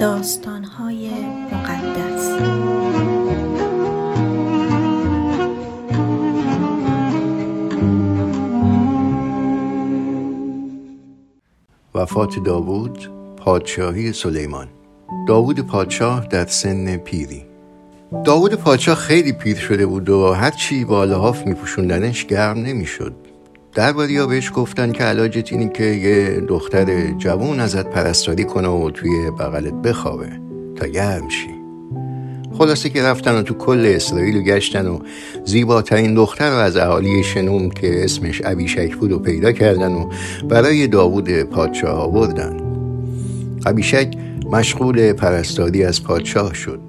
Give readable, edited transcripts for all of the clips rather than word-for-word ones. داستان‌های مقدس. وفات داوود، پادشاهی سلیمان. داوود پادشاه در سن پیری. داوود پادشاه خیلی پیر شده بود و هرچی با لحاف میپوشوندنش گرم نمیشد. درباریا بهش گفتن که علاجت اینی که یه دختر جوان ازت پرستاری کنه و توی بغلت بخوابه تا گرم شی. خلاصه که رفتن و تو کل اسرائیل رو گشتن و زیباترین دختر رو از اهالی شنوم که اسمش ابیشَگ بود رو پیدا کردن و برای داوود پادشاه آوردن. ابیشَگ مشغول پرستاری از پادشاه شد،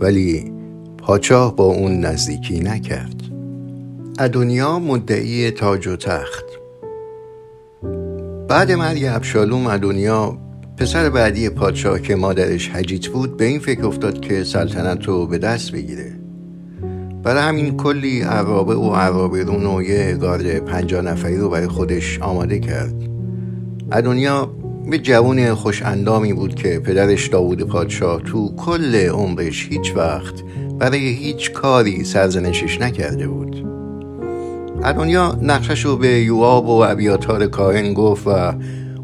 ولی پادشاه با اون نزدیکی نکرد. ادونیا مدعی تاج و تخت. بعد مرگ ابشالوم، ادونیا پسر بعدی پادشاه که مادرش حجیت بود به این فکر افتاد که سلطنت رو به دست بگیره. برای همین کلی عرابه و عرابرون و یه گارد 50 نفری رو برای خودش آماده کرد. ادونیا به جوان خوش اندامی بود که پدرش داوود پادشاه تو کل عمرش هیچ وقت برای هیچ کاری سرزنشش نکرده بود. ادونیا نقششو به یوآب و ابیاتار کاهن گفت و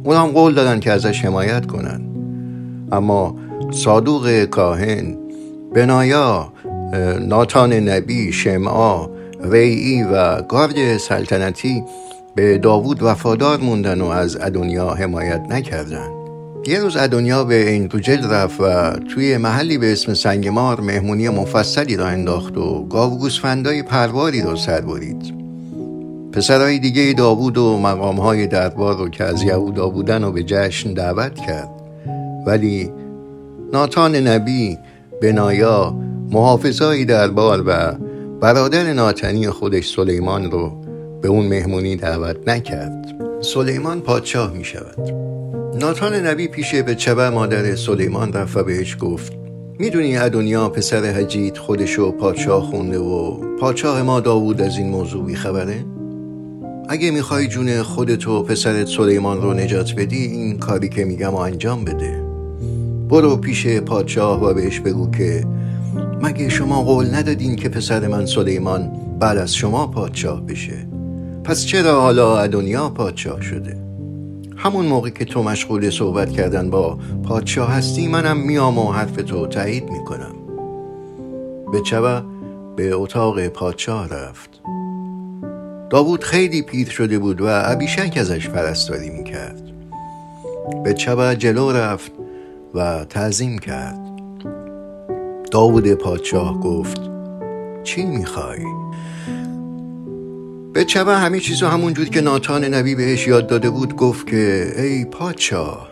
اونا هم قول دادن که ازش حمایت کنن. اما صادوق کاهن، بنایا، ناتان نبی، شمعا، ویئی و گارد سلطنتی به داوود وفادار موندن و از ادونیا حمایت نکردن. یه روز ادونیا به عین روجل رفت و توی محلی به اسم سنگمار مهمونی مفصلی را انداخت و گاو و گوسفندای پرواری را سر برید. پسرهای دیگه داوود و مقامهای دربار رو که از یهودا بودن و به جشن دعوت کرد، ولی ناتان نبی، بنایا، محافظای دربار و برادر ناتنی خودش سلیمان رو به اون مهمونی دعوت نکرد. سلیمان پادشاه می شود. ناتان نبی پیش بتشبع مادر سلیمان رفت و بهش گفت میدونی ادونیا پسر حجیت خودشو پادشاه خونده و پادشاه ما داوود از این موضوع بیخبره؟ اگه میخوای جون خودت و پسرت سلیمان رو نجات بدی این کاری که میگم انجام بده. برو پیش پادشاه و بهش بگو که مگه شما قول ندادین که پسر من سلیمان بعد از شما پادشاه بشه؟ پس چرا حالا ادونیا پادشاه شده؟ همون موقع که تو مشغول صحبت کردن با پادشاه هستی منم میام و حرف تو تایید میکنم. بتشبع به اتاق پادشاه رفت. داوود خیلی پیر شده بود و ابیشَگ ازش پرستاری میکرد. بتشبع جلو رفت و تعظیم کرد. داوود پادشاه گفت چی میخوای؟ بتشبع همه چیزو همونجور که ناتان نبی بهش یاد داده بود گفت که ای پادشاه،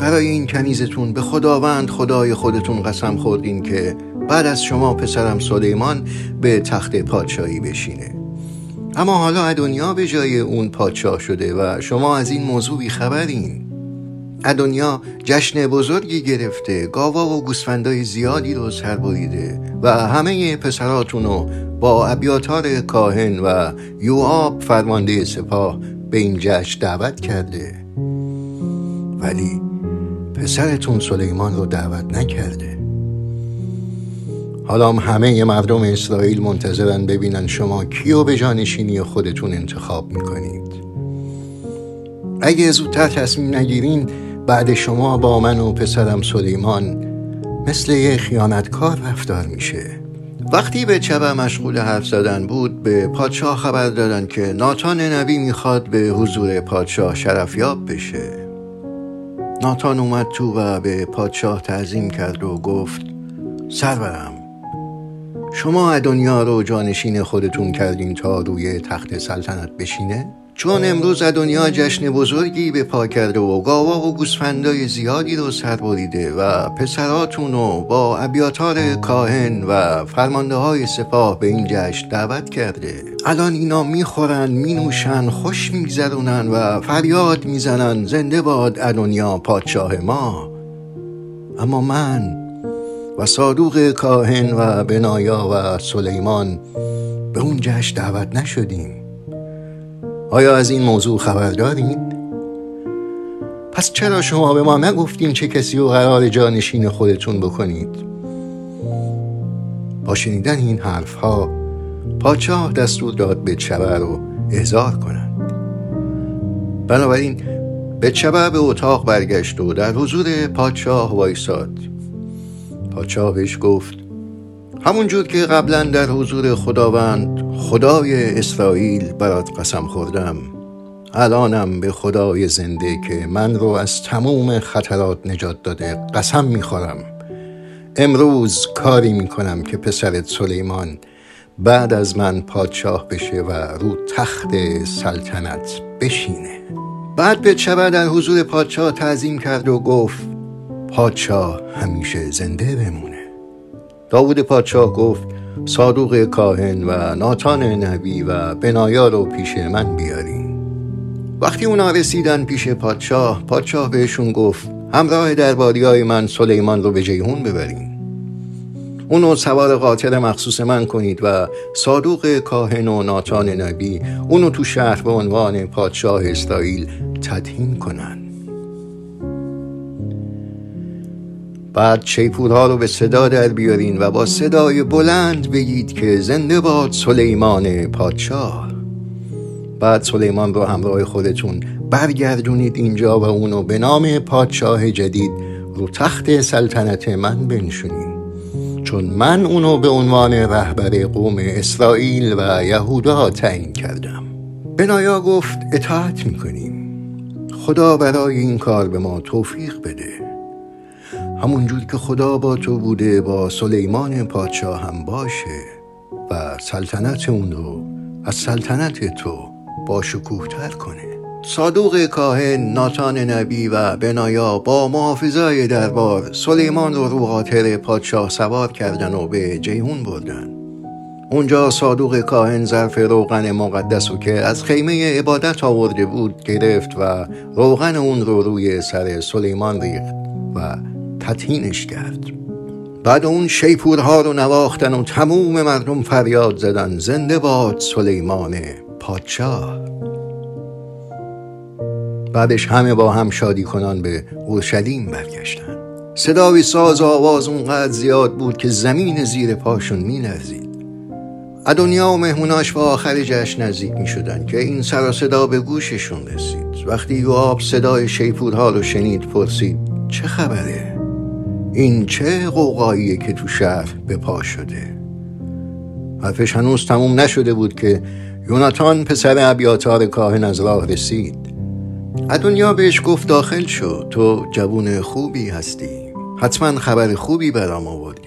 برای این کنیزتون به خداوند خدای خودتون قسم خوردین که بعد از شما پسرم سلیمان به تخت پادشاهی بشینه. اما حالا ادونیا به جای اون پادشاه شده و شما از این موضوع بیخبرین. ادونیا جشن بزرگی گرفته، گاوا و گوسفندای زیادی رو سر بریده و همه پسراتون رو با ابیاتار کاهن و یوآب فرمانده سپاه به این جشن دعوت کرده، ولی پسرتون سلیمان رو دعوت نکرده. حالا همه مردم اسرائیل منتظرن ببینن شما کیو به جانشینی خودتون انتخاب میکنید. اگه زودتر تصمیم نگیرین بعد شما با من و پسرم سلیمان مثل یه خیانتکار رفتار میشه. وقتی بتشبع مشغول حرف زدن بود به پادشاه خبر دادن که ناتان نبی میخواد به حضور پادشاه شرفیاب بشه. ناتان اومد تو و به پادشاه تعظیم کرد و گفت سرورم، شما ادونیا رو جانشین خودتون کردین تا روی تخت سلطنت بشینه؟ چون امروز ادونیا جشن بزرگی به پا کرده و گاوا و گوسفندای زیادی رو سر بریده و پسراتون رو با ابیاتار کاهن و فرمانده‌های سپاه به این جشن دعوت کرده. الان اینا میخورن، مینوشن، خوش میگذرونن و فریاد میزنن زنده باد ادونیا پادشاه ما. اما من و صادوق کاهن و بنایا و سلیمان به اون جشن دعوت نشدیم. آیا از این موضوع خبر دارید؟ پس چرا شما به ما نگفتین چه کسی رو قرار جانشین خودتون بکنید؟ با شنیدن این حرف ها پادشاه دستور داد بتشبع رو احضار کنند. بنابراین بتشبع به اتاق برگشت و در حضور پادشاه وایساد. پادشاه بهش گفت همونجور که قبلا در حضور خداوند خدای اسرائیل برات قسم خوردم، الانم به خدای زنده که من رو از تمام خطرات نجات داده قسم میخورم، امروز کاری میکنم که پسرت سلیمان بعد از من پادشاه بشه و رو تخت سلطنت بشینه. بعد بتشبع در حضور پادشاه تعظیم کرد و گفت پادشاه همیشه زنده بمونه. داوود پادشاه گفت صادوق کاهن و ناتان نبی و بنایا رو پیش من بیارین. وقتی اونا رسیدن پیش پادشاه، پادشاه بهشون گفت همراه درباریای من سلیمان رو به جیهون ببرین، اونو سوار قاطر مخصوص من کنید و صادوق کاهن و ناتان نبی اونو تو شهر به عنوان پادشاه اسرائیل تدهین کنن. بعد شیپورها رو به صدا در بیارین و با صدای بلند بگید که زنده باد سلیمان پادشاه. بعد سلیمان رو همراه خودتون برگردونید اینجا و اونو به نام پادشاه جدید رو تخت سلطنت من بنشونید، چون من اونو به عنوان رهبر قوم اسرائیل و یهودا تعیین کردم. بنایا گفت اطاعت میکنیم، خدا برای این کار به ما توفیق بده. همونجور که خدا با تو بوده با سلیمان پادشاه هم باشه و سلطنت اون رو از سلطنت تو با شکوه تر کنه. صادوق کاهن، ناتان نبی و بنایا با محافظای دربار سلیمان رو قاطر پادشاه سوار کردن و به جیهون بردن. اونجا صادوق کاهن ظرف روغن مقدس رو که از خیمه عبادت آورده بود گرفت و روغن اون رو روی سر سلیمان ریخت و تطهینش کرد. بعد اون شیپورها رو نواختن و تمام مردم فریاد زدن زنده باد سلیمان پادشاه. بعدش همه با هم شادی کنان به اورشلیم برگشتن. صدای ساز و آواز اونقدر زیاد بود که زمین زیر پاشون می لرزید. ادونیا و مهموناش با آخر جشن نزدیک می شدن که این سر و صدا به گوششون رسید. وقتی یوآب صدای شیپورها رو شنید پرسید چه خبره؟ این چه قوقاییه که تو شهر به پا شده؟ حرفش هنوز تموم نشده بود که یوناتان پسر ابیاتار کاهن از راه رسید. ادونیا بهش گفت داخل شو، تو جوون خوبی هستی، حتما خبر خوبی برام آوردی.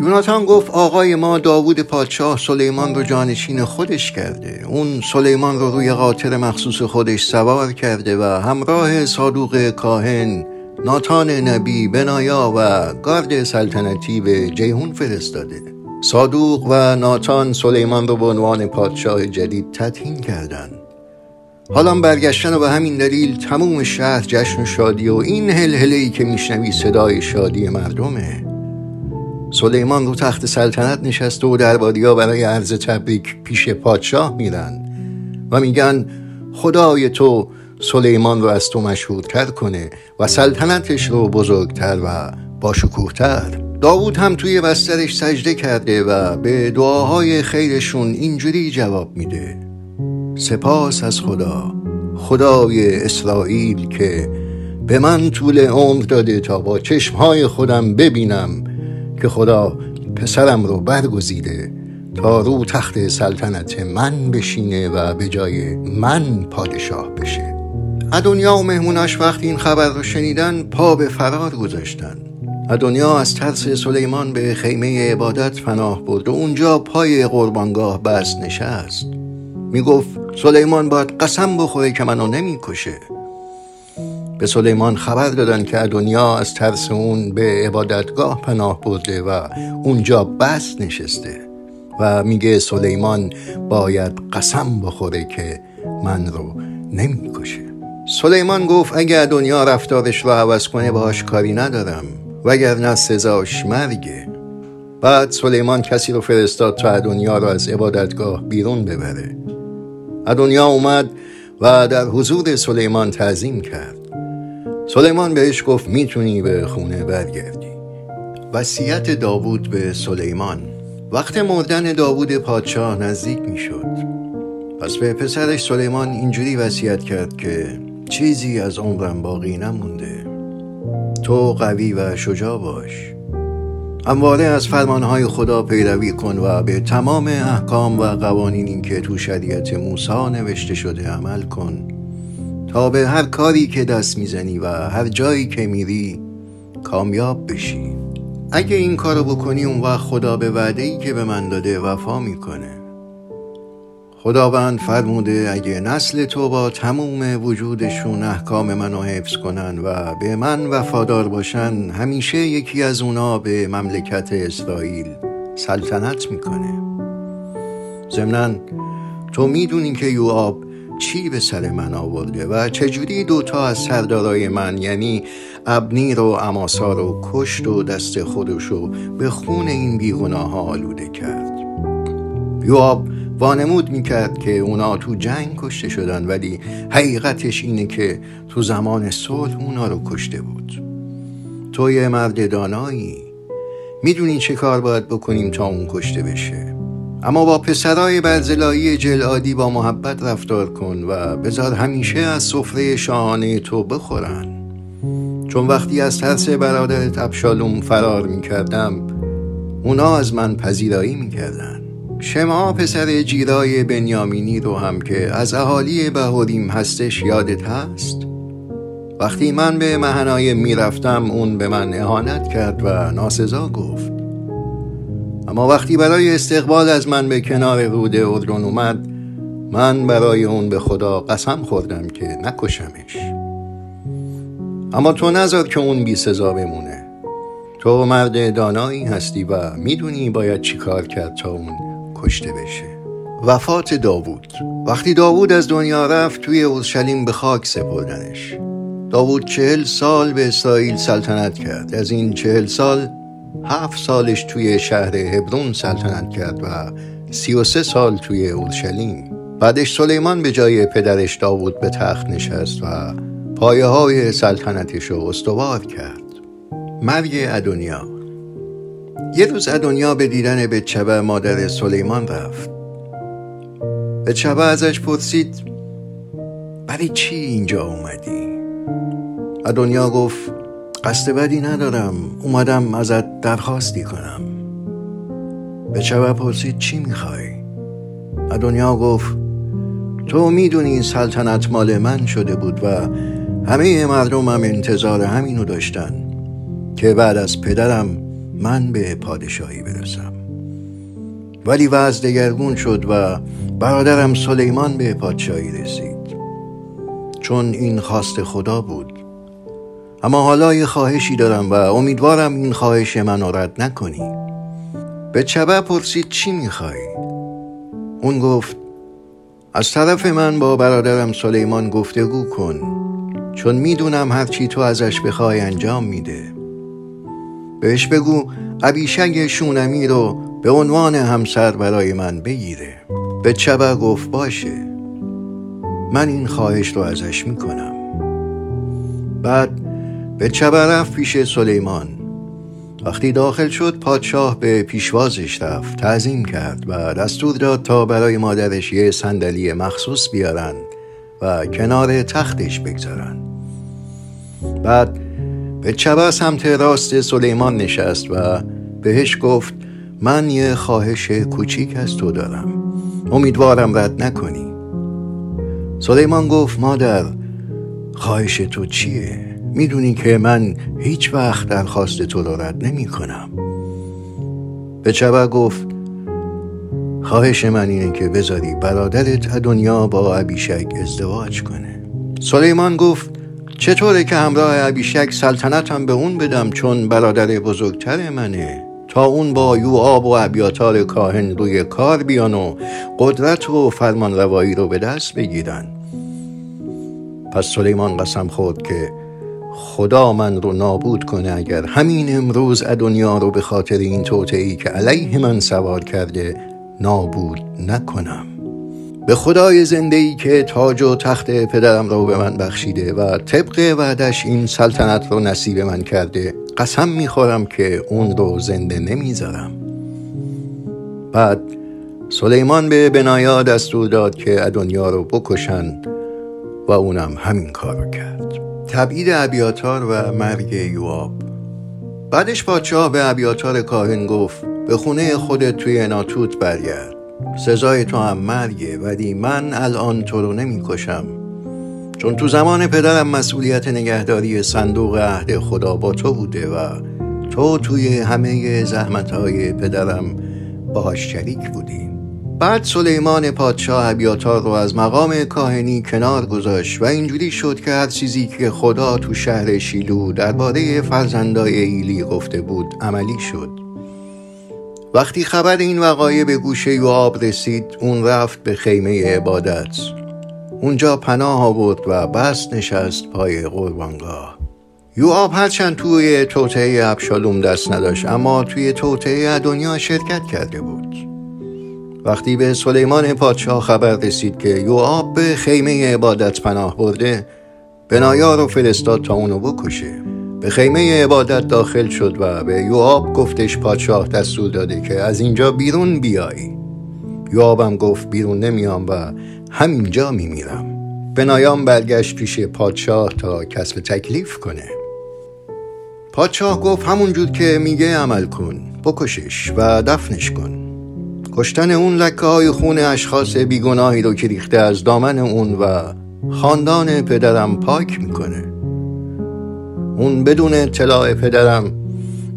یوناتان گفت آقای ما داوود پادشاه سلیمان رو جانشین خودش کرده، اون سلیمان رو روی قاطر مخصوص خودش سوار کرده و همراه صادوق کاهن، ناتان نبی، بنایا و گارد سلطنتی به جیهون فرستاده. صادوق و ناتان سلیمان رو به عنوان پادشاه جدید تدهین کردند. حالا برگشتن و به همین دلیل تمام شهر جشن و شادی و این هلهله‌ای که میشنوی صدای شادی مردمه. سلیمان رو تخت سلطنت نشسته و درباریا برای عرض تبریک پیش پادشاه میرن و میگن خدای تو سلیمان رو از تو مشهورتر کنه و سلطنتش رو بزرگتر و باشکوهتر. داوود هم توی بسترش سجده کرده و به دعاهای خیرشون اینجوری جواب میده سپاس از خدا، خدای اسرائیل که به من طول عمر داده تا با چشمهای خودم ببینم که خدا پسرم رو برگزیده تا رو تخت سلطنت من بشینه و به جای من پادشاه بشه. ادونیا و مهموناش وقتی این خبر رو شنیدن پا به فرار گذاشتن. ادونیا از ترس سلیمان به خیمه عبادت پناه برد و اونجا پای قربانگاه بست نشست. میگفت سلیمان باید قسم بخوره که منو نمیکشه. به سلیمان خبر دادن که ادونیا از ترس اون به عبادتگاه پناه برده و اونجا بست نشسته و میگه سلیمان باید قسم بخوره که من رو نمیکشه. سلیمان گفت اگه ادونیا رفتارش رو عوض کنه باهاش کاری ندارم، وگرنه سزاش مرگه. بعد سلیمان کسی رو فرستاد تا ادونیا رو از عبادتگاه بیرون ببره. ادونیا اومد و در حضور سلیمان تعظیم کرد. سلیمان بهش گفت میتونی به خونه برگردی. وصیت داوود به سلیمان. وقت مردن داوود پادشاه نزدیک میشد. پس به پسرش سلیمان اینجوری وصیت کرد که چیزی از عمرم باقی نمونده، تو قوی و شجاع باش، همواره از فرمانهای خدا پیروی کن و به تمام احکام و قوانینی که تو شریعت موسی نوشته شده عمل کن تا به هر کاری که دست میزنی و هر جایی که میری کامیاب بشی. اگه این کارو بکنی اون وقت خدا به وعده‌ای که به من داده وفا میکنه. خداوند فرموده اگه نسل تو با تمام وجودشون احکام منو حفظ کنن و به من وفادار باشن، همیشه یکی از اونا به مملکت اسرائیل سلطنت میکنه. ضمناً تو میدونی که یوآب چی به سر من آورده و چجوری دوتا از سردارای من یعنی ابنیر و اماسا رو کشت و دست خودشو به خون این بیگناه ها آلوده کرد. یوآب وانمود میکرد که اونا تو جنگ کشته شدن، ولی حقیقتش اینه که تو زمان صلح اونا رو کشته بود. تو یه مرد دانایی، میدونی چه کار باید بکنیم تا اون کشته بشه، اما با پسرای برزلایی جلعادی با محبت رفتار کن و بذار همیشه از سفره شاهانه تو بخورن. چون وقتی از ترس برادرت ابشالوم فرار میکردم اونا از من پذیرایی میکردن. شمعا پسر جیرای بنیامینی رو هم که از اهالی بحوریم هستش یادت هست؟ وقتی من به مهنایم میرفتم اون به من اهانت کرد و ناسزا گفت، اما وقتی برای استقبال از من به کنار رود اردن اومد من برای اون به خدا قسم خوردم که نکشمش. اما تو نذار که اون بی سزا بمونه. تو مرد دانایی هستی و میدونی باید چی کار کرد تا اون کشته بشه. وفات داوود. وقتی داوود از دنیا رفت توی اورشلیم به خاک سپردنش. داوود 40 سال به اسرائیل سلطنت کرد. از این 40 سال 7 سالش توی شهر هبرون سلطنت کرد و 33 سال توی اورشلیم. بعدش سلیمان به جای پدرش داوود به تخت نشست و پایه‌های سلطنتش رو استوار کرد. مرگ ادونیا. یه روز ادونیا به دیدن بتشبع مادر سلیمان رفت. بتشبع ازش پرسید برای چی اینجا اومدی؟ ادونیا گفت قصد بدی ندارم، اومدم ازت درخواستی کنم. بتشبع پرسید چی میخوای؟ ادونیا گفت تو میدونی سلطنت مال من شده بود و همه مردمم انتظار همینو داشتن که بعد از پدرم من به پادشاهی برسم، ولی وضع دگرگون شد و برادرم سلیمان به پادشاهی رسید، چون این خواست خدا بود. اما حالا یه خواهشی دارم و امیدوارم این خواهش منو رد نکنی. بتشبع پرسید چی میخوای؟ اون گفت از طرف من با برادرم سلیمان گفتگو کن، چون میدونم هرچی تو ازش بخوای انجام میده. بهش بگو ابیشَگ شونمی رو به عنوان همسر برای من بگیره. بتشبع گفت باشه، من این خواهش رو ازش میکنم. بعد بتشبع رفت پیش سلیمان. وقتی داخل شد پادشاه به پیشوازش رفت، تعظیم کرد و دستور داد تا برای مادرش یه صندلی مخصوص بیارن و کنار تختش بگذارن. بعد بتشبع سمت راست سلیمان نشست و بهش گفت من یه خواهش کوچیک از تو دارم، امیدوارم رد نکنی. سلیمان گفت مادر خواهش تو چیه؟ میدونی که من هیچ وقت درخواست تو رو رد نمی کنم. بتشبع گفت خواهش من اینه که بذاری برادرت ادونیا با ابیشَگ ازدواج کنه. سلیمان گفت چطوره که همراه ابیشَگ سلطنت هم به اون بدم، چون برادر بزرگتر منه، تا اون با یوآب و ابیاتار کاهن روی کار بیان و قدرت و فرمان روایی رو به دست بگیرن. پس سلیمان قسم خورد که خدا من رو نابود کنه اگر همین امروز ادونیا رو به خاطر این توطئه‌ای که علیه من سوار کرده نابود نکنم. به خدای زنده‌ای که تاج و تخت پدرم را به من بخشیده و طبق وعدش این سلطنت را نصیب من کرده، قسم میخورم که اون رو زنده نمیذارم. بعد سلیمان به بنایا دستور داد که ادونیا رو بکشن و اونم همین کار رو کرد. تبعید ابیاتار و مرگ یوآب. بعدش پادشاه به ابیاتار کاهن گفت به خونه خودت توی اناتوت برگرد، سزای تو هم مرگه، ولی من الان تو رو نمی کشم، چون تو زمان پدرم مسئولیت نگهداری صندوق عهد خدا با تو بوده و تو توی همه زحمتهای پدرم باهاش شریک بودی. بعد سلیمان پادشاه ابیاتار رو از مقام کاهنی کنار گذاشت و اینجوری شد که هر چیزی که خدا تو شهر شیلو درباره فرزندای ایلی گفته بود عملی شد. وقتی خبر این وقایع به گوش یوآب رسید، اون رفت به خیمه عبادت، اونجا پناه آورد و بس نشست پای قربانگاه. یوآب هرچند توی توطئه ابشالوم دست نداشت، اما توی توطئه ادونیا شرکت کرده بود. وقتی به سلیمان پادشاه خبر رسید که یوآب به خیمه عبادت پناه برده، بنایا رو فرستاد تا اونو بکشه. به خیمه عبادت داخل شد و به یوآب گفتش پادشاه دستور داده که از اینجا بیرون بیایی. یوآبم گفت بیرون نمیام و همینجا میمیرم. بنایام برگشت پیش پادشاه تا کسب تکلیف کنه. پادشاه گفت همونجور که میگه عمل کن، بکشش و دفنش کن. کشتن اون لکه های خون اشخاص بیگناهی رو که ریخته از دامن اون و خاندان پدرم پاک میکنه. اون بدون اطلاع پدرم،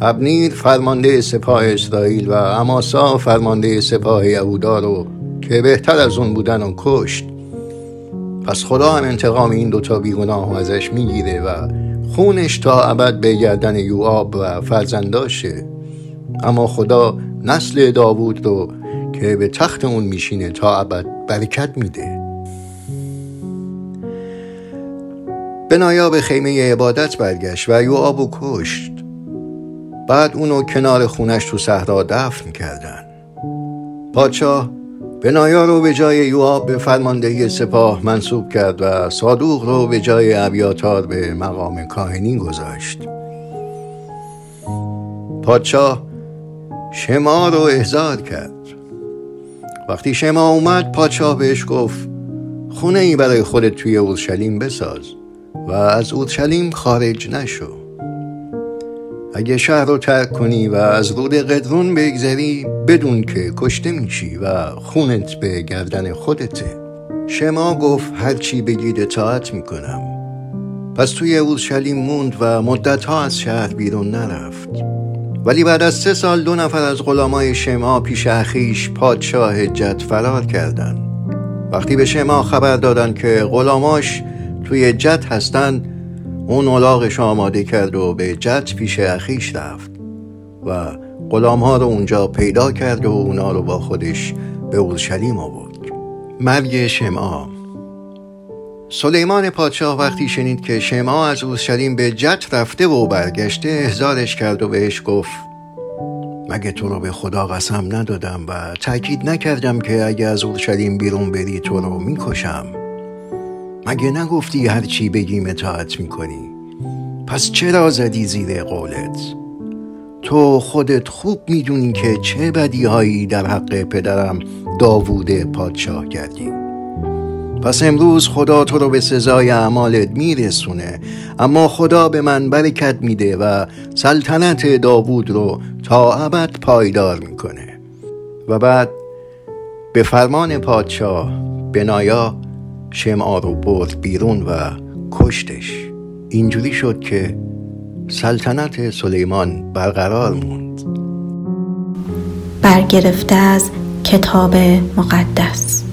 ابنیر فرمانده سپاه اسرائیل و اماسا فرمانده سپاه یهودا رو که بهتر از اون بودن و کشت. پس خدا هم انتقام این دوتا بیگناه رو ازش میگیره و خونش تا ابد به گردن یوآب و فرزنداشه. اما خدا نسل داوود رو که به تخت اون میشینه تا ابد برکت میده. بنایا به خیمه عبادت برگشت و یوآب رو کشت. بعد اونو کنار خونش تو صحرا دفن کردن. پادشاه بنایا رو به جای یوآب به فرماندهی سپاه منصوب کرد و صادوق رو به جای ابیاتار به مقام کاهنی گذاشت. پادشاه شمعا رو احضار کرد. وقتی شمعا اومد، پادشاه بهش گفت خونه ای برای خودت توی اورشلیم بساز و از اورشلیم خارج نشو. اگه شهر رو ترک کنی و از رود قدرون بگذری، بدون که کشته میشی و خونت به گردن خودته. شمعا گفت هرچی بگید اطاعت میکنم. پس توی اورشلیم موند و مدتها از شهر بیرون نرفت. ولی بعد از 3 سال 2 نفر از غلامای شمعا پیش اخیش پادشاه جت فرار کردن. وقتی به شمعا خبر دادن که غلاماش توی جت هستن، اون اولاغش آماده کرد و به جت پیش اخیش رفت و غلام ها رو اونجا پیدا کرد و اونا رو با خودش به اورشلیم آورد. مرگ شمعا. سلیمان پادشاه وقتی شنید که شمعا از اورشلیم به جت رفته و برگشته، احضارش کرد و بهش گفت مگه تو رو به خدا قسم ندادم و تأکید نکردم که اگه از اورشلیم بیرون بری تو رو میکشم؟ مگه نگفتی هرچی بگیم اطاعت میکنی؟ پس چرا زدی زیر قولت؟ تو خودت خوب میدونی که چه بدیهایی در حق پدرم داوود پادشاه کردی. پس امروز خدا تو رو به سزای اعمالت میرسونه، اما خدا به من برکت میده و سلطنت داوود رو تا ابد پایدار میکنه. و بعد به فرمان پادشاه، بنایا شمعا رو برد بیرون و کشتش. اینجوری شد که سلطنت سلیمان برقرار موند. برگرفته از کتاب مقدس.